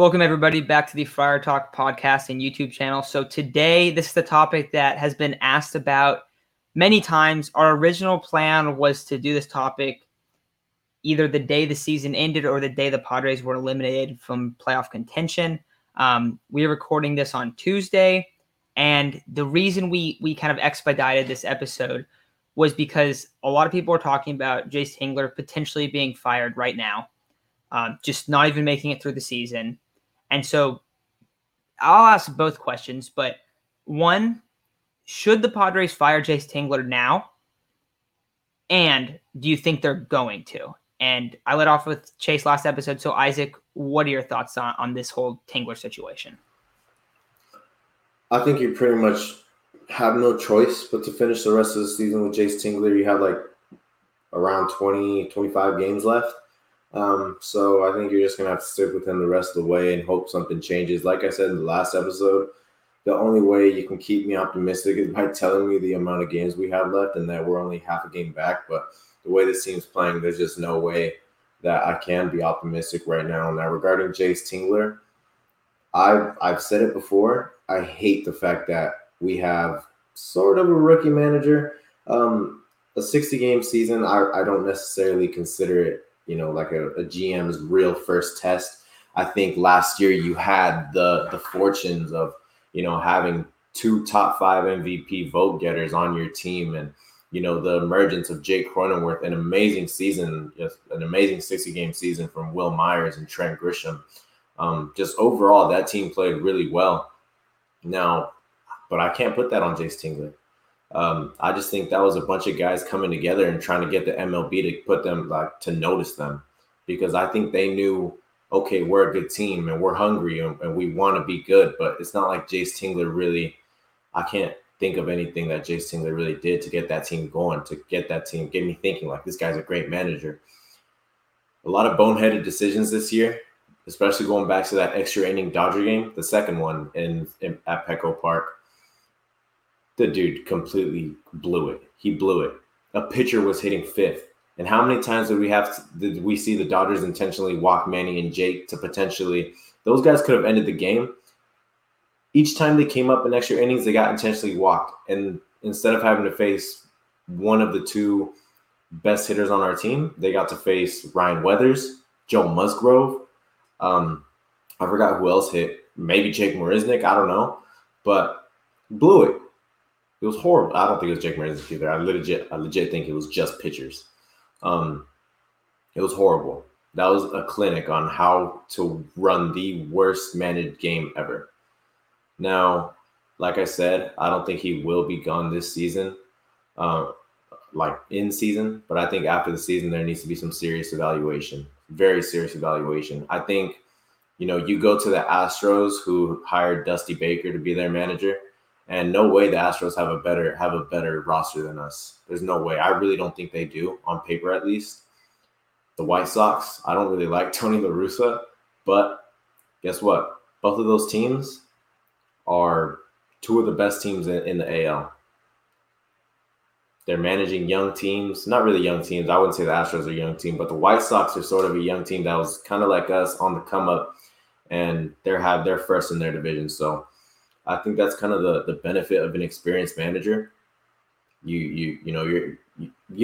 Welcome, everybody, back to the Friar Talk podcast and YouTube channel. So today, this is the topic that has been asked about many times. Our original plan was to do this topic either the day the season ended or the day the Padres were eliminated from playoff contention. We are recording this on Tuesday, and the reason we kind of expedited this episode was because a lot of people are talking about Jayce Tingler potentially being fired right now, just not even making it through the season. And so I'll ask both questions, but one, should the Padres fire Jayce Tingler now? And do you think they're going to? And I led off with Chase last episode. So Isaac, what are your thoughts on this whole Tingler situation? I think you pretty much have no choice but to finish the rest of the season with Jayce Tingler. You have like around 20, 25 games left. So I think you're just going to have to stick with him the rest of the way and hope something changes. Like I said in the last episode, the only way you can keep me optimistic is by telling me the amount of games we have left and that we're only half a game back. But the way this team's playing, there's just no way that I can be optimistic right now. Now, regarding Jayce Tingler, I've said it before. I hate the fact that we have sort of a rookie manager. A 60-game season, I don't necessarily consider it, you know, like a GM's real first test. I think last year you had the fortunes of, you know, having two top five MVP vote getters on your team and, you know, the emergence of Jake Cronenworth, an amazing season, just an amazing 60-game season from Will Myers and Trent Grisham. Just overall, that team played really well. Now, but I can't put that on Jayce Tingler. I just think that was a bunch of guys coming together and trying to get the MLB to put them, like, to notice them, because I think they knew, okay, we're a good team and we're hungry and we want to be good, but it's not like Jayce Tingler really, I can't think of anything that Jayce Tingler really did to get that team going, to get that team, get me thinking like this guy's a great manager. A lot of boneheaded decisions this year, especially going back to that extra inning Dodger game, the second one in at Petco Park. The dude completely blew it. He blew it. A pitcher was hitting fifth. And how many times did we see the Dodgers intentionally walk Manny and Jake to potentially – those guys could have ended the game. Each time they came up in extra innings, they got intentionally walked. And instead of having to face one of the two best hitters on our team, they got to face Ryan Weathers, Joe Musgrove. I forgot who else hit. Maybe Jake Marisnick. I don't know. But blew it. It was horrible. I don't think it was Jake Marisnick either. I legit think it was just pitchers. It was horrible. That was a clinic on how to run the worst managed game ever. Now, like I said, I don't think he will be gone this season, like in season, but I think after the season, there needs to be some serious evaluation, very serious evaluation. I think, you know, you go to the Astros who hired Dusty Baker to be their manager, and no way the Astros have a better roster than us. There's no way. I really don't think they do, on paper at least. The White Sox, I don't really like Tony La Russa, but guess what? Both of those teams are two of the best teams in the AL. They're managing young teams. Not really young teams. I wouldn't say the Astros are a young team, but the White Sox are sort of a young team that was kind of like us on the come up, and they're first in their division, so I think that's kind of the benefit of an experienced manager. You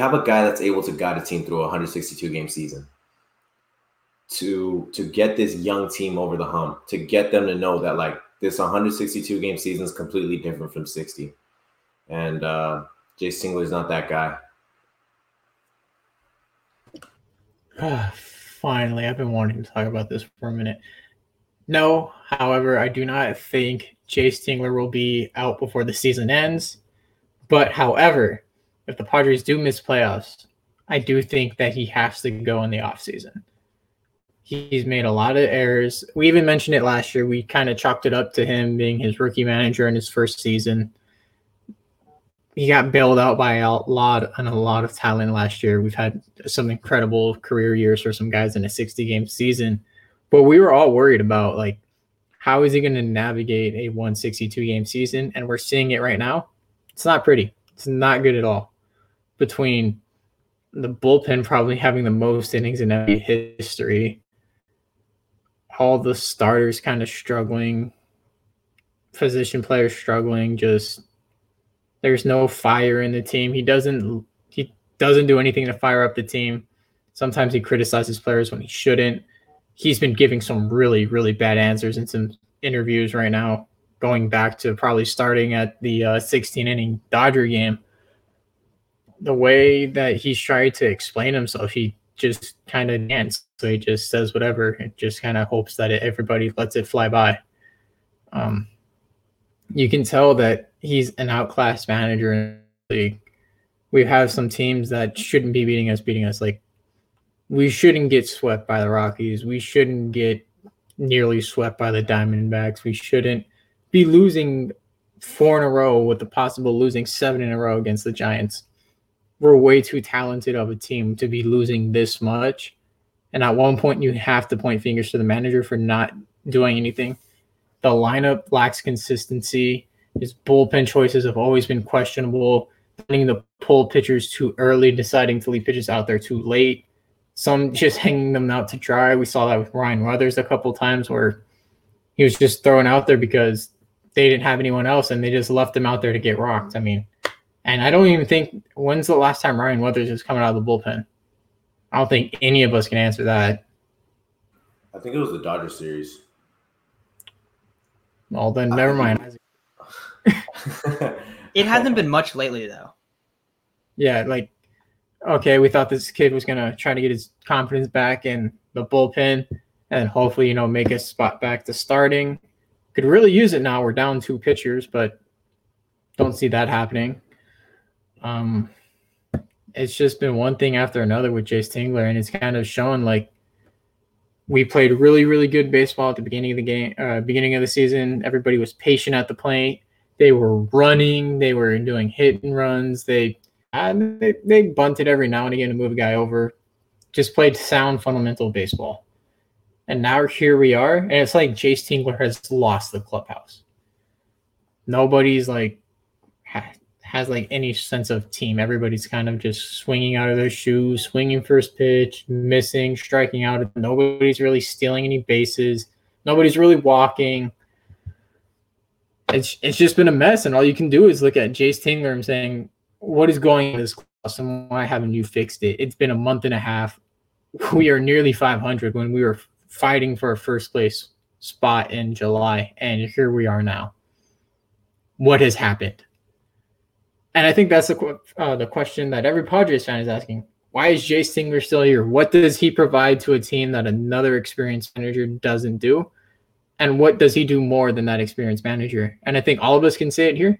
have a guy that's able to guide a team through a 162-game season to get this young team over the hump, to get them to know that like this 162-game season is completely different from 60. And Jayce Tingler is not that guy. Finally, I've been wanting to talk about this for a minute. No, however, I do not think Jayce Tingler will be out before the season ends. But, however, if the Padres do miss playoffs, I do think that he has to go in the offseason. He's made a lot of errors. We even mentioned it last year. We kind of chalked it up to him being his rookie manager in his first season. He got bailed out by a lot of talent last year. We've had some incredible career years for some guys in a 60-game season. But we were all worried about, like, how is he going to navigate a 162-game season? And we're seeing it right now. It's not pretty. It's not good at all. Between the bullpen probably having the most innings in NBA history, all the starters kind of struggling, position players struggling, just there's no fire in the team. He doesn't do anything to fire up the team. Sometimes he criticizes players when he shouldn't. He's been giving some really, really bad answers in some interviews right now, going back to probably starting at the 16-inning Dodger game. The way that he's tried to explain himself, he just kind of danced. So he just says whatever and just kind of hopes that everybody lets it fly by. You can tell that he's an outclassed manager in the league. We have some teams that shouldn't be beating us. Like, we shouldn't get swept by the Rockies. We shouldn't get nearly swept by the Diamondbacks. We shouldn't be losing 4 in a row with the possible losing 7 in a row against the Giants. We're way too talented of a team to be losing this much. And at one point, you have to point fingers to the manager for not doing anything. The lineup lacks consistency. His bullpen choices have always been questionable. Letting the pull pitchers too early, deciding to leave pitchers out there too late. Some just hanging them out to dry. We saw that with Ryan Weathers a couple times where he was just thrown out there because they didn't have anyone else and they just left him out there to get rocked. I mean, and I don't even think, when's the last time Ryan Weathers was coming out of the bullpen? I don't think any of us can answer that. I think it was the Dodger series. Well, then never mind. It hasn't been much lately, though. Yeah, like, okay, we thought this kid was going to try to get his confidence back in the bullpen and hopefully, you know, make a spot back to starting. Could really use it now. We're down 2 pitchers, but don't see that happening. It's just been one thing after another with Jayce Tingler, and it's kind of shown, like, we played really, really good baseball at the beginning of the game, beginning of the season. Everybody was patient at the plate. They were running. They were doing hit and runs. They bunted every now and again to move a guy over. Just played sound fundamental baseball. And now here we are, and it's like Jayce Tingler has lost the clubhouse. Nobody's like has like any sense of team. Everybody's kind of just swinging out of their shoes, swinging first pitch, missing, striking out. Nobody's really stealing any bases. Nobody's really walking. It's just been a mess, and all you can do is look at Jayce Tingler and saying, what is going on this class, and why haven't you fixed it? It's been a month and a half. We are nearly 500 when we were fighting for a first-place spot in July, and here we are now. What has happened? And I think that's the question that every Padres fan is asking. Why is Jayce Tingler still here? What does he provide to a team that another experienced manager doesn't do? And what does he do more than that experienced manager? And I think all of us can say it here.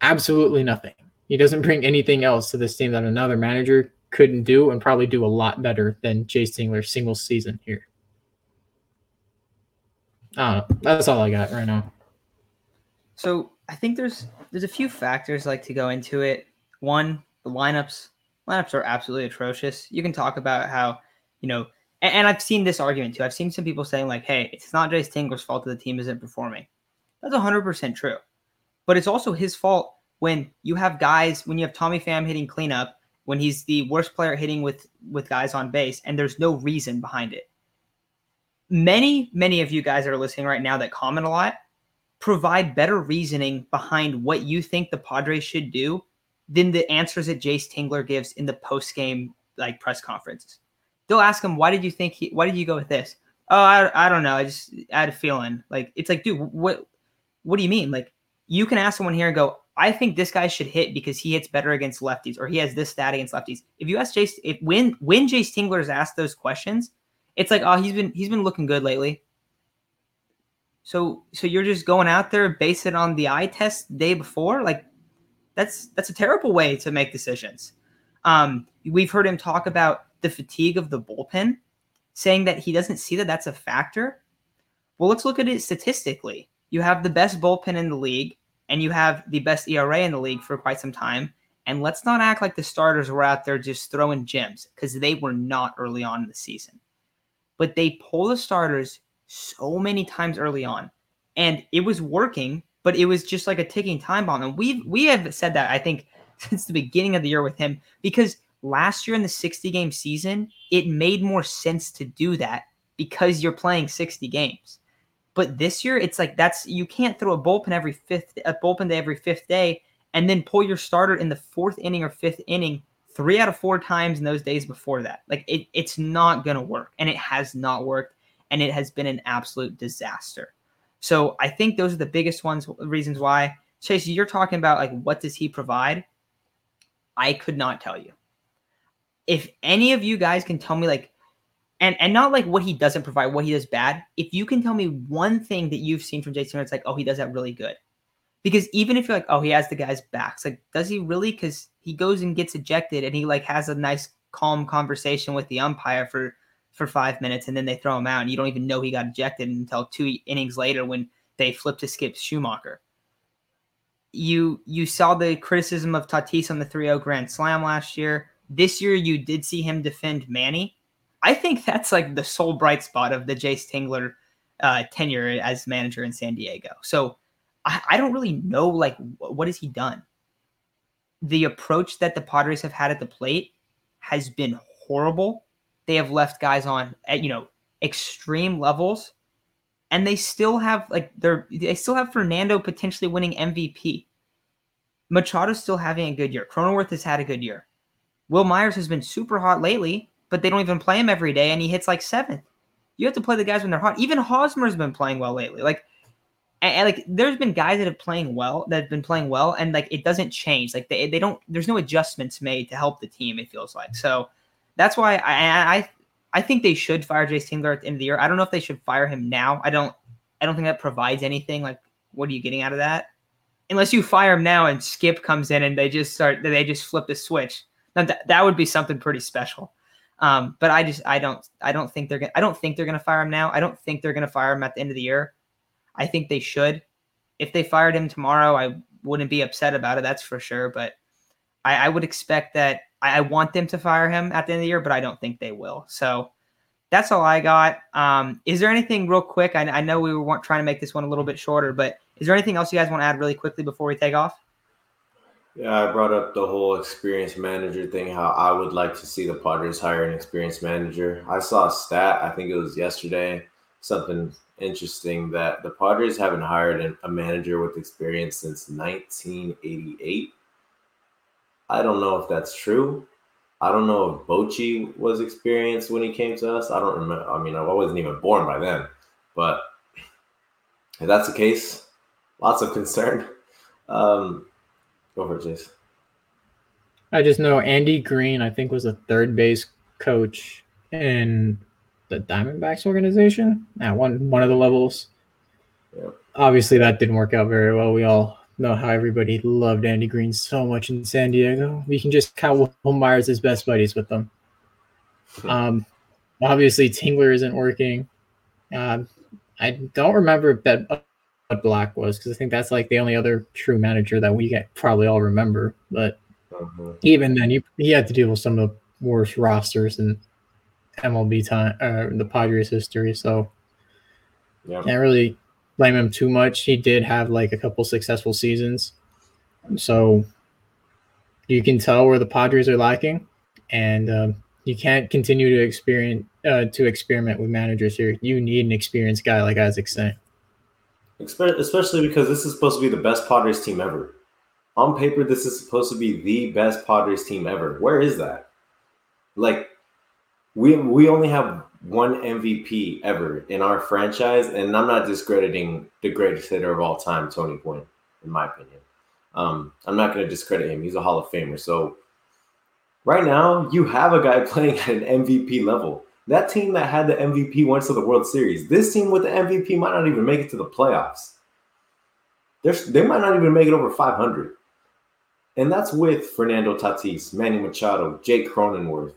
Absolutely nothing. He doesn't bring anything else to this team that another manager couldn't do and probably do a lot better than Jayce Tingler's single season here. I don't know. That's all I got right now. So I think there's a few factors like to go into it. One, the lineups. Lineups are absolutely atrocious. You can talk about how, you know, and I've seen this argument too. I've seen some people saying like, hey, it's not Jayce Tingler's fault that the team isn't performing. That's 100% true. But it's also his fault when you have guys, when you have Tommy Pham hitting cleanup, when he's the worst player hitting with guys on base, and there's no reason behind it. Many, many of you guys that are listening right now that comment a lot, provide better reasoning behind what you think the Padres should do than the answers that Jayce Tingler gives in the post-game like press conferences. They'll ask him, why did you go with this? Oh, I don't know. I had a feeling. Like, it's like, dude, what do you mean? Like, you can ask someone here and go, I think this guy should hit because he hits better against lefties, or he has this stat against lefties. If you ask Jayce, when Jayce Tingler is asked those questions, it's like, oh, he's been looking good lately. So you're just going out there based it on the eye test the day before? Like, that's a terrible way to make decisions. We've heard him talk about the fatigue of the bullpen, saying that he doesn't see that that's a factor. Well, let's look at it statistically. You have the best bullpen in the league, and you have the best ERA in the league for quite some time. And let's not act like the starters were out there just throwing gems, because they were not early on in the season. But they pull the starters so many times early on, and it was working, but it was just like a ticking time bomb. And we have said that, I think, since the beginning of the year with him, because last year in the 60-game season, it made more sense to do that because you're playing 60 games. But this year, it's like you can't throw a bullpen day every fifth day and then pull your starter in the fourth inning or fifth inning 3 out of 4 times in those days before that. Like it's not going to work, and it has not worked, and it has been an absolute disaster. So I think those are the biggest reasons why. Chase, you're talking about like, what does he provide? I could not tell you. If any of you guys can tell me like, and not like what he doesn't provide, what he does bad. If you can tell me one thing that you've seen from Jayce Tingler, it's like, oh, he does that really good. Because even if you're like, oh, he has the guy's backs, like, does he really? Because he goes and gets ejected and he like has a nice calm conversation with the umpire for 5 minutes, and then they throw him out and you don't even know he got ejected until 2 innings later when they flip to Skip Schumacher. You saw the criticism of Tatis on the 3-0 Grand Slam last year. This year you did see him defend Manny. I think that's like the sole bright spot of the Jayce Tingler tenure as manager in San Diego. So I don't really know, like, what has he done? The approach that the Padres have had at the plate has been horrible. They have left guys on at, extreme levels, and they still have Fernando potentially winning MVP. Machado's still having a good year. Cronenworth has had a good year. Will Myers has been super hot lately, but they don't even play him every day, and he hits like 7th. You have to play the guys when they're hot. Even Hosmer's been playing well lately. And there's been guys that have been playing well, and like it doesn't change. Like they don't. There's no adjustments made to help the team. It feels like so. That's why I think they should fire Jayce Tingler at the end of the year. I don't know if they should fire him now. I don't think that provides anything. Like, what are you getting out of that? Unless you fire him now and Skip comes in and they just flip the switch. Now that would be something pretty special. But I don't think they're gonna fire him now. I don't think they're gonna fire him at the end of the year. I think they should. If they fired him tomorrow, I wouldn't be upset about it. That's for sure. But I would expect that. I want them to fire him at the end of the year, but I don't think they will. So that's all I got. Is there anything real quick? I know we were trying to make this one a little bit shorter, but is there anything else you guys want to add really quickly before we take off? Yeah, I brought up the whole experienced manager thing, how I would like to see the Padres hire an experienced manager. I saw a stat, I think it was yesterday, something interesting that the Padres haven't hired a manager with experience since 1988. I don't know if that's true. I don't know if Bochy was experienced when he came to us. I don't remember. I mean, I wasn't even born by then. But if that's the case, lots of concern. Go for it, Chase. I just know Andy Green, I think, was a third base coach in the Diamondbacks organization at one of the levels. Yeah. Obviously, that didn't work out very well. We all know how everybody loved Andy Green so much in San Diego. We can just count Will Myers as best buddies with them. Obviously, Tingler isn't working. I don't remember what Black was, because I think that's like the only other true manager that we probably all remember. But even then, he had to deal with some of the worst rosters in MLB time, the Padres history. So can't really blame him too much. He did have like a couple successful seasons. So you can tell where the Padres are lacking, and you can't continue to experiment with managers here. You need an experienced guy, like Isaac's saying. Especially because this is supposed to be the best Padres team ever. On paper, this is supposed to be the best Padres team ever. Where is that? Like, we only have one MVP ever in our franchise, and I'm not discrediting the greatest hitter of all time, Tony Gwynn, in my opinion. I'm not going to discredit him. He's a Hall of Famer. So right now, you have a guy playing at an MVP level. That team that had the MVP went to the World Series. This team with the MVP might not even make it to the playoffs. They might not even make it over 500. And that's with Fernando Tatis, Manny Machado, Jake Cronenworth,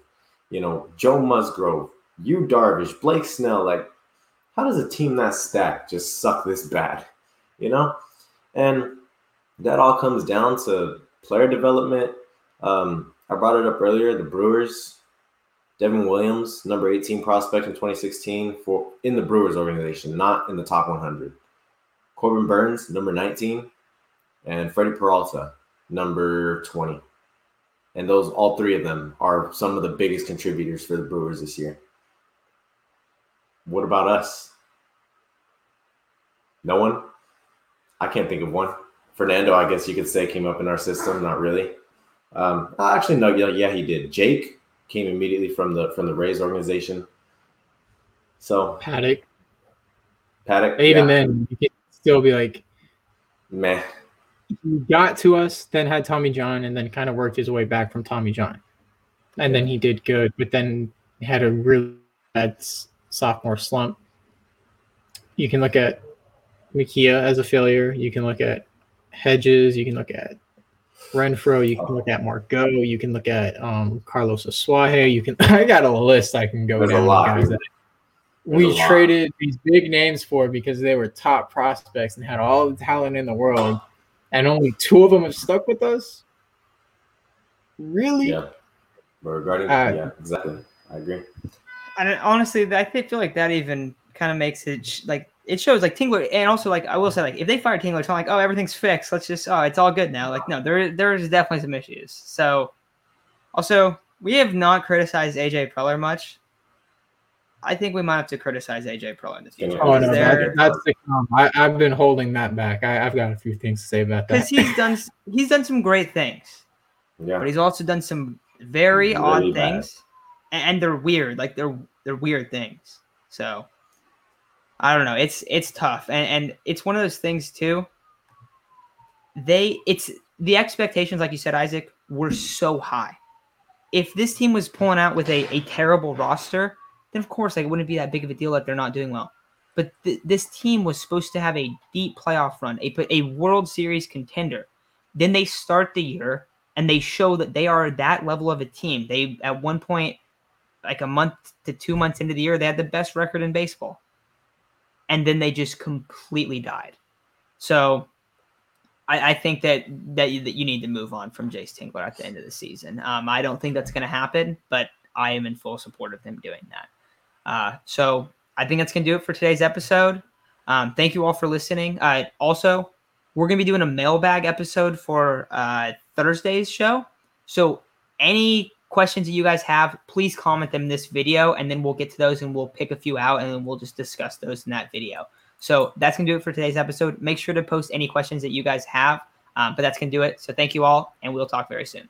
Joe Musgrove, Yu Darvish, Blake Snell. Like, how does a team that stacked just suck this bad? And that all comes down to player development. I brought it up earlier. The Brewers, Devin Williams, number 18 prospect in 2016 in the Brewers organization, not in the top 100. Corbin Burns, number 19, and Freddie Peralta, number 20. And those, all three of them, are some of the biggest contributors for the Brewers this year. What about us? No one? I can't think of one. Fernando, I guess you could say, came up in our system. Not really. Actually, no. Yeah, he did. Jake came immediately from the Rays organization. So Paddock. Even then, you can still be like, meh. He got to us, then had Tommy John, and then kind of worked his way back from Tommy John. And then he did good, but then had a really bad sophomore slump. You can look at Mikia as a failure. You can look at Hedges. You can look at Renfroe. You can look at Margot. You can look at Carlos Asuaje. I got a list I can go down. There's a lot. Guys that we traded these big names for because they were top prospects and had all the talent in the world. And only two of them have stuck with us? Really? Yeah. Regarding, yeah, exactly. I agree. And honestly, I feel like that even kind of makes it it shows like Tingler, and also like I will say like if they fired Tingler, it's not like everything's fixed. Let's just it's all good now. Like no, there's definitely some issues. So also we have not criticized AJ Preller much. I think we might have to criticize AJ Preller in the future. Oh no, I've been holding that back. I've got a few things to say about that because he's done some great things, yeah, but he's also done some very odd things, and they're weird. Like they're weird things. So I don't know. It's tough, and it's one of those things too. The expectations, like you said, Isaac, were so high. If this team was pulling out with a terrible roster, then of course it wouldn't be that big of a deal that they're not doing well. But this team was supposed to have a deep playoff run, a World Series contender. Then they start the year and they show that they are that level of a team. They, at one point, like a month to 2 months into the year, they had the best record in baseball. And then they just completely died. So I think that you need to move on from Jayce Tingler at the end of the season. I don't think that's going to happen, but I am in full support of them doing that. So I think that's going to do it for today's episode. Thank you all for listening. Also, we're going to be doing a mailbag episode for Thursday's show. So any questions that you guys have, please comment them in this video, and then we'll get to those and we'll pick a few out and then we'll just discuss those in that video. So that's going to do it for today's episode. Make sure to post any questions that you guys have, but that's going to do it. So thank you all, and we'll talk very soon.